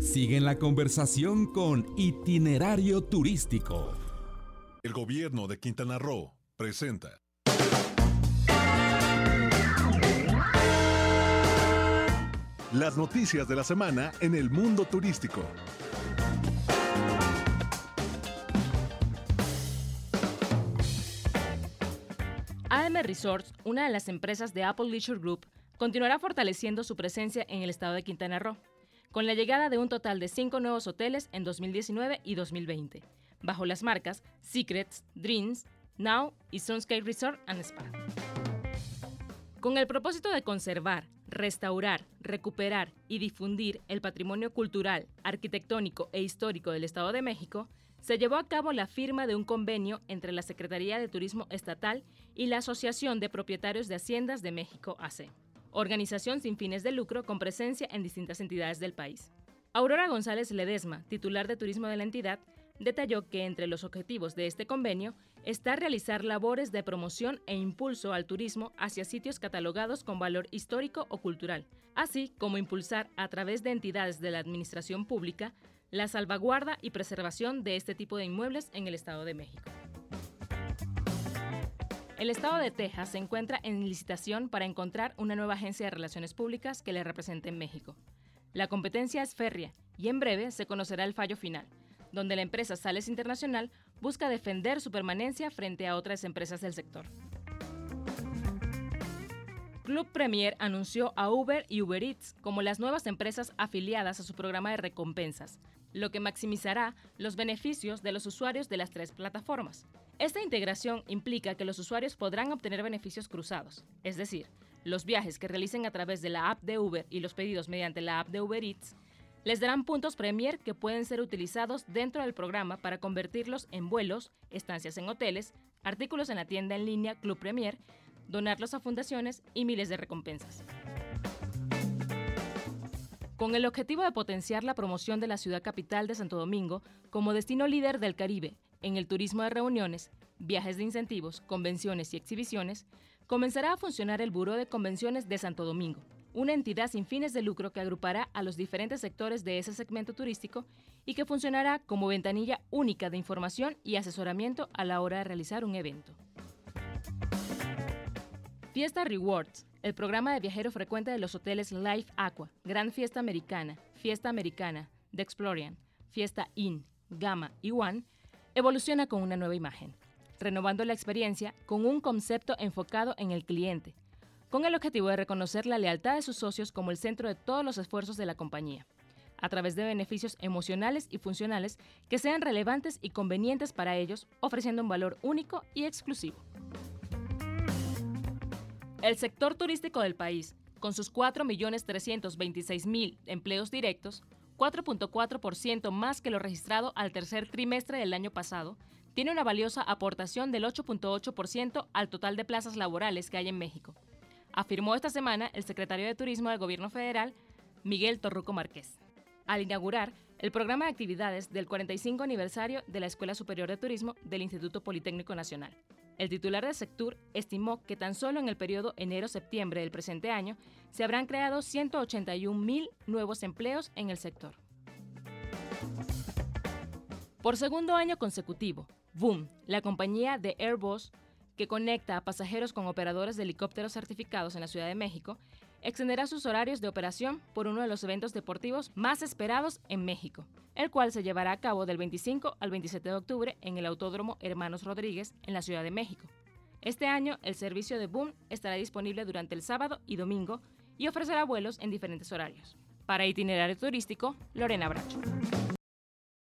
Sigue en la conversación con Itinerario Turístico. El gobierno de Quintana Roo presenta. Las noticias de la semana en el mundo turístico. AM Resorts, una de las empresas de Apple Leisure Group, continuará fortaleciendo su presencia en el estado de Quintana Roo, con la llegada de un total de 5 nuevos hoteles en 2019 y 2020, bajo las marcas Secrets, Dreams, Now y Sunscape Resort and Spa. Con el propósito de conservar, restaurar, recuperar y difundir el patrimonio cultural, arquitectónico e histórico del Estado de México, se llevó a cabo la firma de un convenio entre la Secretaría de Turismo Estatal y la Asociación de Propietarios de Haciendas de México AC, organización sin fines de lucro con presencia en distintas entidades del país. Aurora González Ledesma, titular de turismo de la entidad, detalló que entre los objetivos de este convenio está realizar labores de promoción e impulso al turismo hacia sitios catalogados con valor histórico o cultural, así como impulsar a través de entidades de la administración pública la salvaguarda y preservación de este tipo de inmuebles en el Estado de México. El Estado de Texas se encuentra en licitación para encontrar una nueva agencia de relaciones públicas que le represente en México. La competencia es férrea y en breve se conocerá el fallo final, donde la empresa Sales International busca defender su permanencia frente a otras empresas del sector. Club Premier anunció a Uber y Uber Eats como las nuevas empresas afiliadas a su programa de recompensas, lo que maximizará los beneficios de los usuarios de las tres plataformas. Esta integración implica que los usuarios podrán obtener beneficios cruzados, es decir, los viajes que realicen a través de la app de Uber y los pedidos mediante la app de Uber Eats les darán puntos Premier que pueden ser utilizados dentro del programa para convertirlos en vuelos, estancias en hoteles, artículos en la tienda en línea Club Premier, donarlos a fundaciones y miles de recompensas. Con el objetivo de potenciar la promoción de la ciudad capital de Santo Domingo como destino líder del Caribe en el turismo de reuniones, viajes de incentivos, convenciones y exhibiciones, comenzará a funcionar el Buró de Convenciones de Santo Domingo, una entidad sin fines de lucro que agrupará a los diferentes sectores de ese segmento turístico y que funcionará como ventanilla única de información y asesoramiento a la hora de realizar un evento. Fiesta Rewards, el programa de viajero frecuente de los hoteles Life Aqua, Gran Fiesta Americana, The Explorian, Fiesta Inn, Gamma y One, evoluciona con una nueva imagen, renovando la experiencia con un concepto enfocado en el cliente, con el objetivo de reconocer la lealtad de sus socios como el centro de todos los esfuerzos de la compañía, a través de beneficios emocionales y funcionales que sean relevantes y convenientes para ellos, ofreciendo un valor único y exclusivo. El sector turístico del país, con sus 4.326.000 empleos directos, 4.4% más que lo registrado al tercer trimestre del año pasado, tiene una valiosa aportación del 8.8% al total de plazas laborales que hay en México, afirmó esta semana el secretario de Turismo del Gobierno Federal, Miguel Torruco Márquez, al inaugurar el programa de actividades del 45 aniversario de la Escuela Superior de Turismo del Instituto Politécnico Nacional. El titular de Sectur estimó que tan solo en el periodo enero-septiembre del presente año se habrán creado 181.000 nuevos empleos en el sector. Por segundo año consecutivo, Boom, la compañía de Airbus que conecta a pasajeros con operadores de helicópteros certificados en la Ciudad de México, extenderá sus horarios de operación por uno de los eventos deportivos más esperados en México, el cual se llevará a cabo del 25 al 27 de octubre en el Autódromo Hermanos Rodríguez en la Ciudad de México. Este año, el servicio de Boom estará disponible durante el sábado y domingo y ofrecerá vuelos en diferentes horarios. Para Itinerario Turístico, Lorena Bracho.